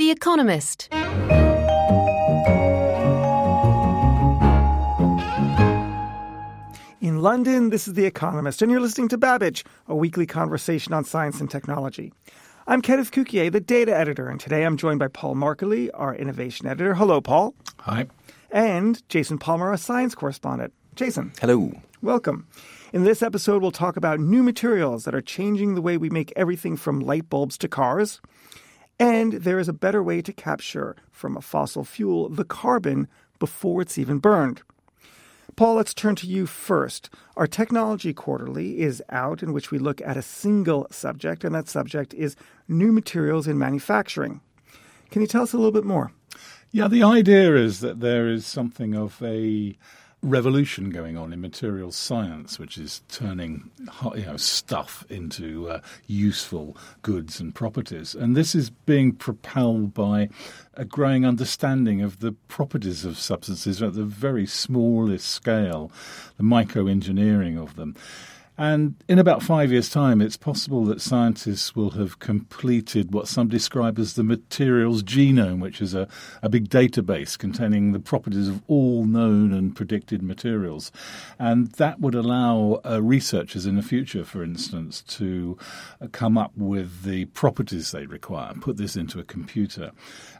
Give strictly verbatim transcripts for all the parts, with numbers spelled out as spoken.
The Economist. In London, this is The Economist, and you're listening to Babbage, a weekly conversation on science and technology. I'm Kenneth Kukier, the data editor, and today I'm joined by Paul Markley, our innovation editor. Hello, Paul. Hi. And Jason Palmer, a science correspondent. Jason. Hello. Welcome. In this episode, we'll talk about new materials that are changing the way we make everything from light bulbs to cars. And there is a better way to capture from a fossil fuel the carbon before it's even burned. Paul, let's turn to you first. Our Technology Quarterly is out, in which we look at a single subject, and that subject is new materials in manufacturing. Can you tell us a little bit more? Yeah, the idea is that there is something of a revolution going on in materials science, which is turning you know, stuff into uh, useful goods and properties. And this is being propelled by a growing understanding of the properties of substances at the very smallest scale, the microengineering of them. And in about five years' time, it's possible that scientists will have completed what some describe as the materials genome, which is a, a big database containing the properties of all known and predicted materials. And that would allow uh, researchers in the future, for instance, to uh, come up with the properties they require, put this into a computer.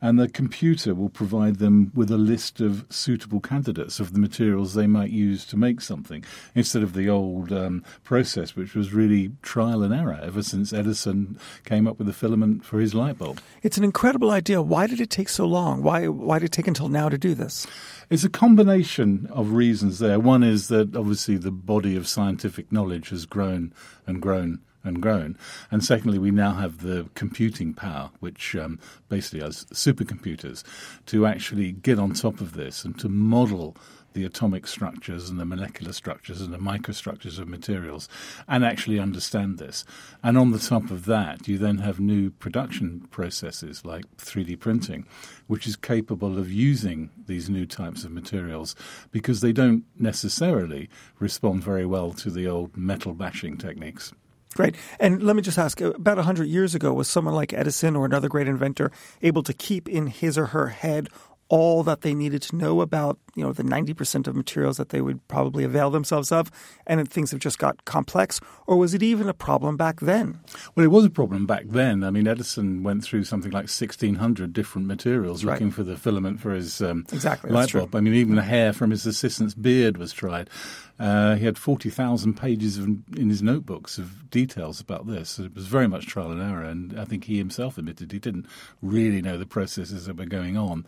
And the computer will provide them with a list of suitable candidates of the materials they might use to make something, instead of the old um, process, which was really trial and error ever since Edison came up with the filament for his light bulb. It's an incredible idea. Why did it take so long? Why why did it take until now to do this? It's a combination of reasons there. One is that obviously the body of scientific knowledge has grown and grown and grown. And secondly, we now have the computing power, which um, basically are supercomputers, to actually get on top of this and to model the atomic structures and the molecular structures and the microstructures of materials and actually understand this. And on the top of that, you then have new production processes like three D printing, which is capable of using these new types of materials because they don't necessarily respond very well to the old metal bashing techniques. Great. And let me just ask, about one hundred years ago, was someone like Edison or another great inventor able to keep in his or her head all that they needed to know about, you know, the ninety percent of materials that they would probably avail themselves of, and things have just got complex? Or was it even a problem back then? Well, it was a problem back then. I mean, Edison went through something like sixteen hundred different materials right. looking for the filament for his um, exactly, light bulb. True. I mean, even the hair from his assistant's beard was tried. Uh, he had forty thousand pages of, in his notebooks of details about this. It was very much trial and error, and I think he himself admitted he didn't really know the processes that were going on.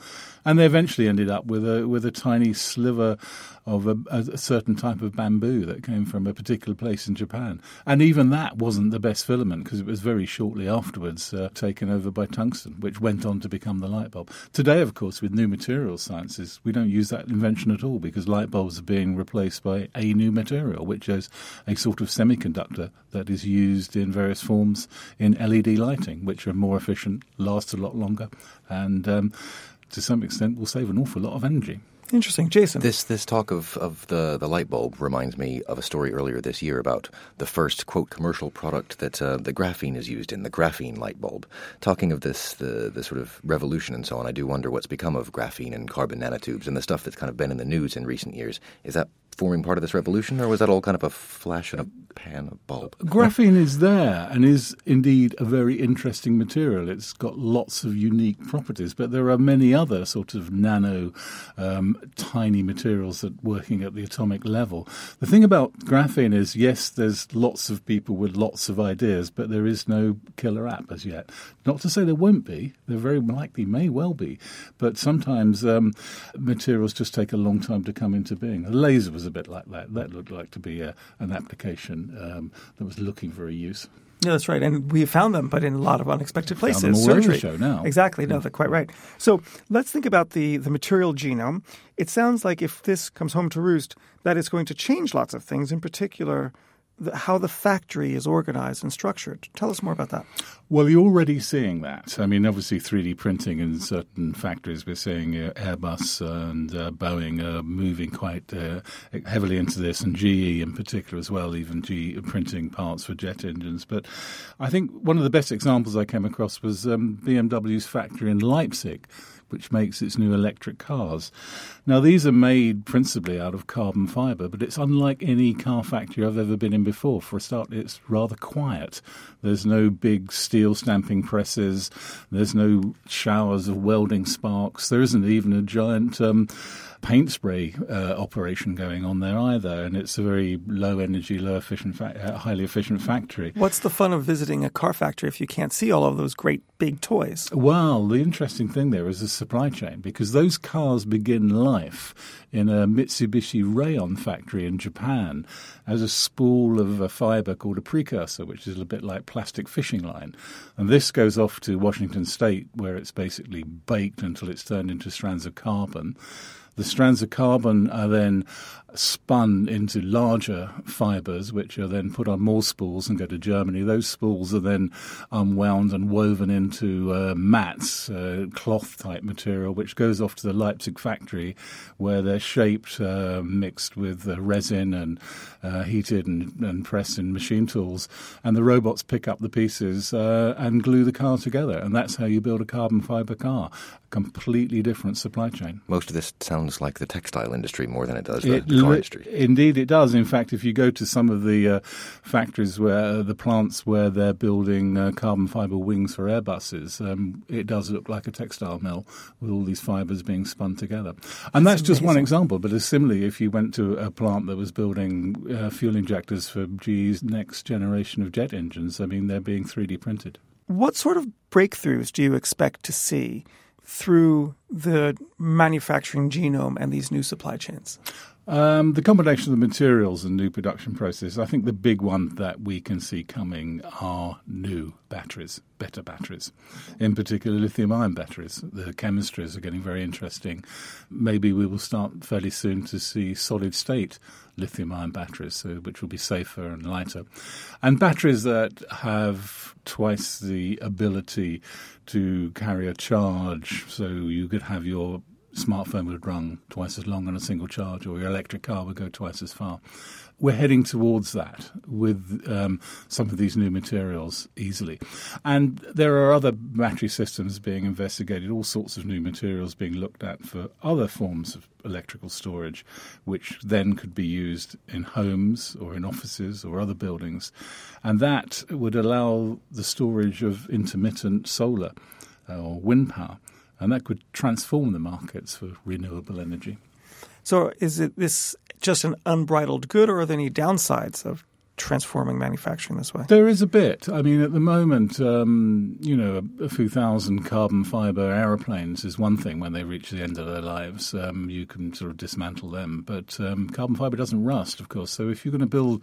And they eventually ended up with a with a tiny sliver of a, a certain type of bamboo that came from a particular place in Japan. And even that wasn't the best filament because it was very shortly afterwards uh, taken over by tungsten, which went on to become the light bulb. Today, of course, with new material sciences, we don't use that invention at all because light bulbs are being replaced by a new material, which is a sort of semiconductor that is used in various forms in L E D lighting, which are more efficient, last a lot longer, and um, to some extent will save an awful lot of energy. Interesting. Jason? This this talk of, of the, the light bulb reminds me of a story earlier this year about the first, quote, commercial product that uh, the graphene is used in, the graphene light bulb. Talking of this the, the sort of revolution and so on, I do wonder what's become of graphene and carbon nanotubes and the stuff that's kind of been in the news in recent years. Is that forming part of this revolution, or was that all kind of a flash in a pan, a bulb? Graphene is there and is indeed a very interesting material. It's got lots of unique properties, but there are many other sort of nano, um, tiny materials that working at the atomic level. The thing about graphene is, yes, there's lots of people with lots of ideas, but there is no killer app as yet. Not to say there won't be. There very likely may well be, but sometimes um, materials just take a long time to come into being. A laser was a bit like that. That looked like to be a, an application um, that was looking for a use. Yeah, that's right. And we found them, but in a lot of unexpected places. Found them all over the show now. Exactly. No, that's quite right. So let's think about the, the material genome. It sounds like if this comes home to roost, that is going to change lots of things, in particular the, how the factory is organized and structured. Tell us more about that. Well, you're already seeing that. I mean, obviously three D printing in certain factories, we're seeing uh, Airbus and uh, Boeing are moving quite uh, heavily into this, and G E in particular as well, even G E printing parts for jet engines. But I think one of the best examples I came across was um, B M W's factory in Leipzig, which makes its new electric cars. Now, these are made principally out of carbon fibre, but it's unlike any car factory I've ever been in before. For a start, it's rather quiet. There's no big steel Steel stamping presses. There's no showers of welding sparks. There isn't even a giant um, paint spray uh, operation going on there either. And it's a very low energy, low efficient, fa- uh, highly efficient factory. What's the fun of visiting a car factory if you can't see all of those great big toys? Well, the interesting thing there is the supply chain, because those cars begin life in a Mitsubishi Rayon factory in Japan as a spool of a fibre called a precursor, which is a bit like plastic fishing line. And this goes off to Washington State, where it's basically baked until it's turned into strands of carbon. The strands of carbon are then spun into larger fibres, which are then put on more spools and go to Germany. Those spools are then unwound and woven into uh, mats, uh, cloth-type material, which goes off to the Leipzig factory, where they're shaped, uh, mixed with uh, resin and uh, heated and, and pressed in machine tools. And the robots pick up the pieces uh, and glue the car together. And that's how you build a carbon fibre car, a completely different supply chain. Most of this sounds like the textile industry more than it does the it, car industry. Indeed it does. In fact, if you go to some of the uh, factories where uh, the plants where they're building uh, carbon fibre wings for Airbuses, um, it does look like a textile mill with all these fibres being spun together. And that's, that's just one example. But similarly, if you went to a plant that was building uh, fuel injectors for G E's next generation of jet engines, I mean, they're being three D printed. What sort of breakthroughs do you expect to see through the manufacturing genome and these new supply chains? Um, the combination of the materials and new production processes. I think the big one that we can see coming are new batteries, better batteries, in particular lithium-ion batteries. The chemistries are getting very interesting. Maybe we will start fairly soon to see solid-state lithium-ion batteries, so, which will be safer and lighter. And batteries that have twice the ability to carry a charge, so you could have your smartphone would run twice as long on a single charge, or your electric car would go twice as far. We're heading towards that with um, some of these new materials easily. And there are other battery systems being investigated, all sorts of new materials being looked at for other forms of electrical storage, which then could be used in homes or in offices or other buildings. And that would allow the storage of intermittent solar or wind power. And that could transform the markets for renewable energy. So is it this just an unbridled good, or are there any downsides of transforming manufacturing this way? There is a bit. I mean, at the moment, um, you know, a, a few thousand carbon fibre aeroplanes is one thing. When they reach the end of their lives, um, you can sort of dismantle them. But um, carbon fibre doesn't rust, of course. So if you're going to build,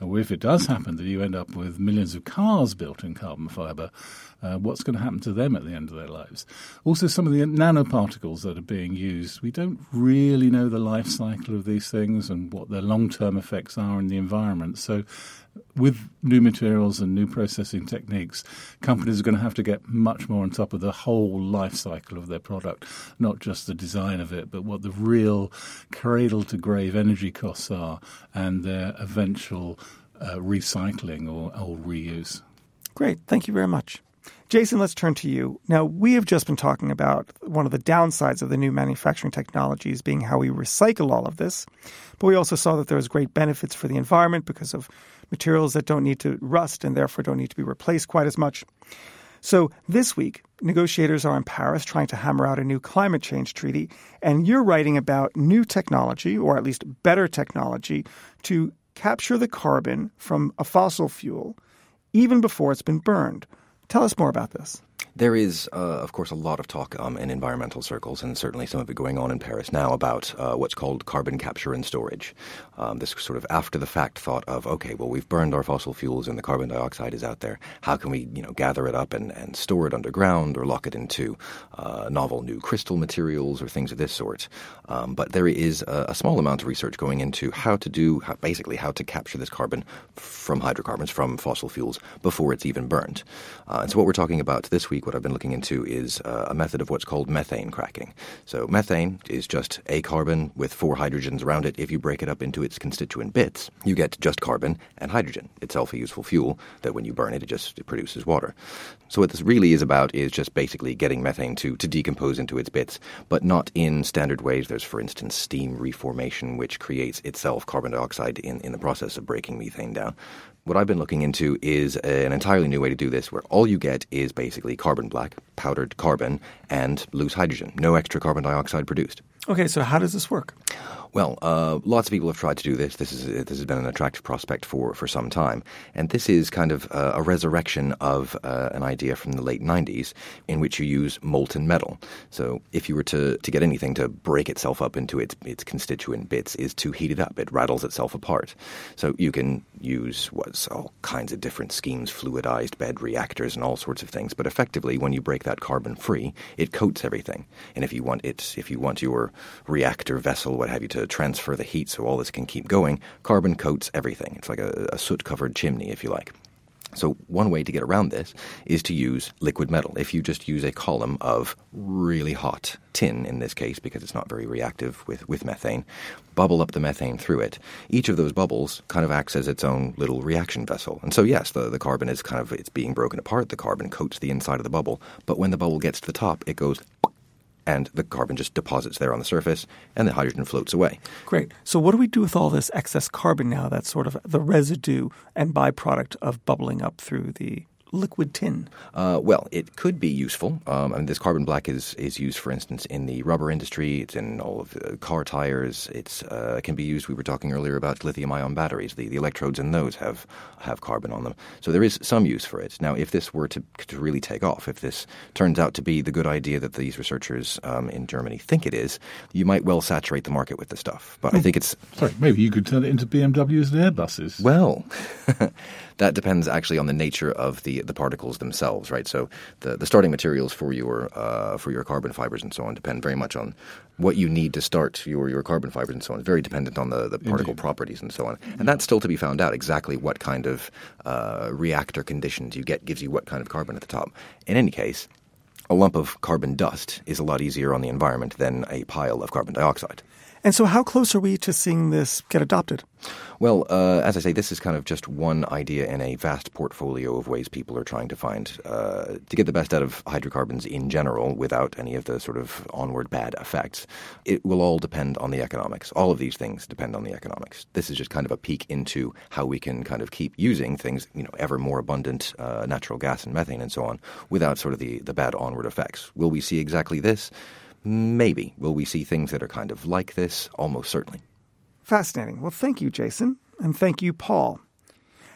or if it does happen that you end up with millions of cars built in carbon fibre, uh, what's going to happen to them at the end of their lives? Also, some of the nanoparticles that are being used, we don't really know the life cycle of these things and what their long-term effects are in the environment. So with new materials and new processing techniques, companies are going to have to get much more on top of the whole life cycle of their product, not just the design of it, but what the real cradle-to-grave energy costs are and their eventual uh, recycling or, or reuse. Great. Thank you very much. Jason, let's turn to you. Now, we have just been talking about one of the downsides of the new manufacturing technologies being how we recycle all of this. But we also saw that there was great benefits for the environment because of materials that don't need to rust and therefore don't need to be replaced quite as much. So this week, negotiators are in Paris trying to hammer out a new climate change treaty. And you're writing about new technology, or at least better technology, to capture the carbon from a fossil fuel even before it's been burned. Tell us more about this. There is, uh, of course, a lot of talk um, in environmental circles, and certainly some of it going on in Paris now, about uh, what's called carbon capture and storage. Um, this sort of after-the-fact thought of, okay, well, we've burned our fossil fuels and the carbon dioxide is out there. How can we, you know, gather it up and, and store it underground or lock it into uh, novel new crystal materials or things of this sort? Um, but there is a, a small amount of research going into how to do, how, basically how to capture this carbon from hydrocarbons, from fossil fuels, before it's even burned. Uh, and so what we're talking about this week, what I've been looking into, is uh, a method of what's called methane cracking. So methane is just a carbon with four hydrogens around it. If you break it up into its constituent bits, you get just carbon and hydrogen, itself a useful fuel that when you burn it, it just it produces water. So what this really is about is just basically getting methane to, to decompose into its bits, but not in standard ways. There's, for instance, steam reformation, which creates itself carbon dioxide in, in the process of breaking methane down. What I've been looking into is an entirely new way to do this, where all you get is basically carbon black, powdered carbon, and loose hydrogen. No extra carbon dioxide produced. Okay, so how does this work? Well, uh, lots of people have tried to do this. This is this has been an attractive prospect for, for some time. And this is kind of uh, a resurrection of uh, an idea from the late nineties in which you use molten metal. So if you were to, to get anything to break itself up into its its constituent bits is to heat it up. It rattles itself apart. So you can use what's all kinds of different schemes, fluidized bed reactors and all sorts of things. But effectively, when you break that carbon free, it coats everything. And if you want it, if you want your reactor vessel, what have you, to to transfer the heat so all this can keep going, carbon coats everything. It's like a, a soot-covered chimney, if you like. So one way to get around this is to use liquid metal. If you just use a column of really hot tin, in this case, because it's not very reactive with, with methane, bubble up the methane through it, each of those bubbles kind of acts as its own little reaction vessel. And so, yes, the, the carbon is kind of, it's being broken apart. The carbon coats the inside of the bubble. But when the bubble gets to the top, it goes... and the carbon just deposits there on the surface, and the hydrogen floats away. Great. So what do we do with all this excess carbon now that's sort of the residue and byproduct of bubbling up through the liquid tin? Uh, well, it could be useful. Um, I mean, this carbon black is, is used, for instance, in the rubber industry. It's in all of the car tires. It uh, can be used. We were talking earlier about lithium-ion batteries. The, the electrodes in those have, have carbon on them. So there is some use for it. Now, if this were to, to really take off, if this turns out to be the good idea that these researchers um, in Germany think it is, you might well saturate the market with the stuff. But oh, I think it's... Sorry, maybe you could turn it into B M Ws and Airbuses. Well, that depends actually on the nature of the the particles themselves, right? So the, the starting materials for your uh, for your carbon fibers and so on depend very much on what you need to start your, your carbon fibers and so on. It's very dependent on the, the particle Indeed. properties and so on. And that's still to be found out, exactly what kind of uh, reactor conditions you get gives you what kind of carbon at the top. In any case, a lump of carbon dust is a lot easier on the environment than a pile of carbon dioxide. And so how close are we to seeing this get adopted? Well, uh, as I say, this is kind of just one idea in a vast portfolio of ways people are trying to find uh, to get the best out of hydrocarbons in general without any of the sort of onward bad effects. It will all depend on the economics. All of these things depend on the economics. This is just kind of a peek into how we can kind of keep using things, you know, ever more abundant uh, natural gas and methane and so on without sort of the, the bad onward effects. Will we see exactly this? Maybe. Will we see things that are kind of like this? Almost certainly. Fascinating. Well, thank you, Jason. And thank you, Paul.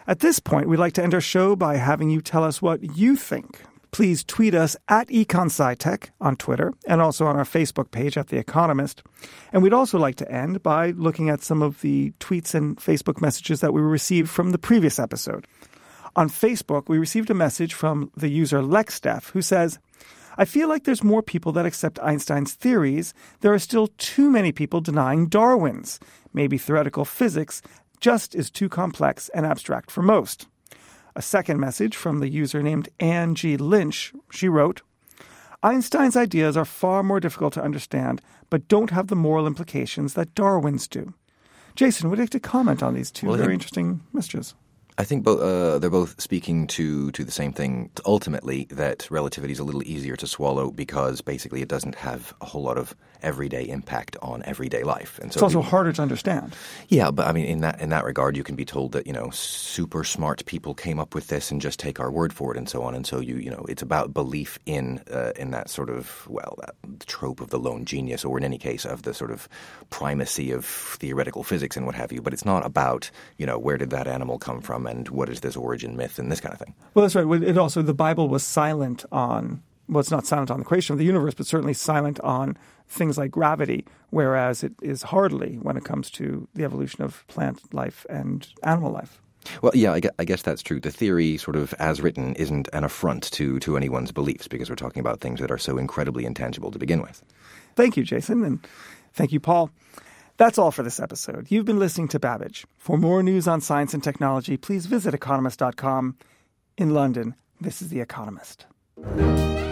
At this point, we'd like to end our show by having you tell us what you think. Please tweet us at EconSciTech on Twitter and also on our Facebook page at The Economist. And we'd also like to end by looking at some of the tweets and Facebook messages that we received from the previous episode. On Facebook, we received a message from the user LexDef, who says, I feel like there's more people that accept Einstein's theories. There are still too many people denying Darwin's. Maybe theoretical physics just is too complex and abstract for most. A second message from the user named Angie Lynch. She wrote, Einstein's ideas are far more difficult to understand, but don't have the moral implications that Darwin's do. Jason, would you like to comment on these two well, very interesting messages? I think both, uh, they're both speaking to, to the same thing, ultimately, that relativity is a little easier to swallow because basically it doesn't have a whole lot of everyday impact on everyday life. And so it's also people, harder to understand. Yeah, but I mean, in that in that regard, you can be told that, you know, super smart people came up with this and just take our word for it and so on. And so, you you know, it's about belief in uh, in that sort of, well, that trope of the lone genius, or in any case of the sort of primacy of theoretical physics and what have you. But it's not about, you know, where did that animal come from? from and what is this origin myth and this kind of thing. Well, that's right. It also, the Bible was silent on, well, it's not silent on the creation of the universe, but certainly silent on things like gravity, whereas it is hardly when it comes to the evolution of plant life and animal life. Well, yeah, I guess that's true. The theory sort of as written isn't an affront to, to anyone's beliefs because we're talking about things that are so incredibly intangible to begin with. Thank you, Jason, and thank you, Paul. That's all for this episode. You've been listening to Babbage. For more news on science and technology, please visit economist dot com. In London, this is The Economist.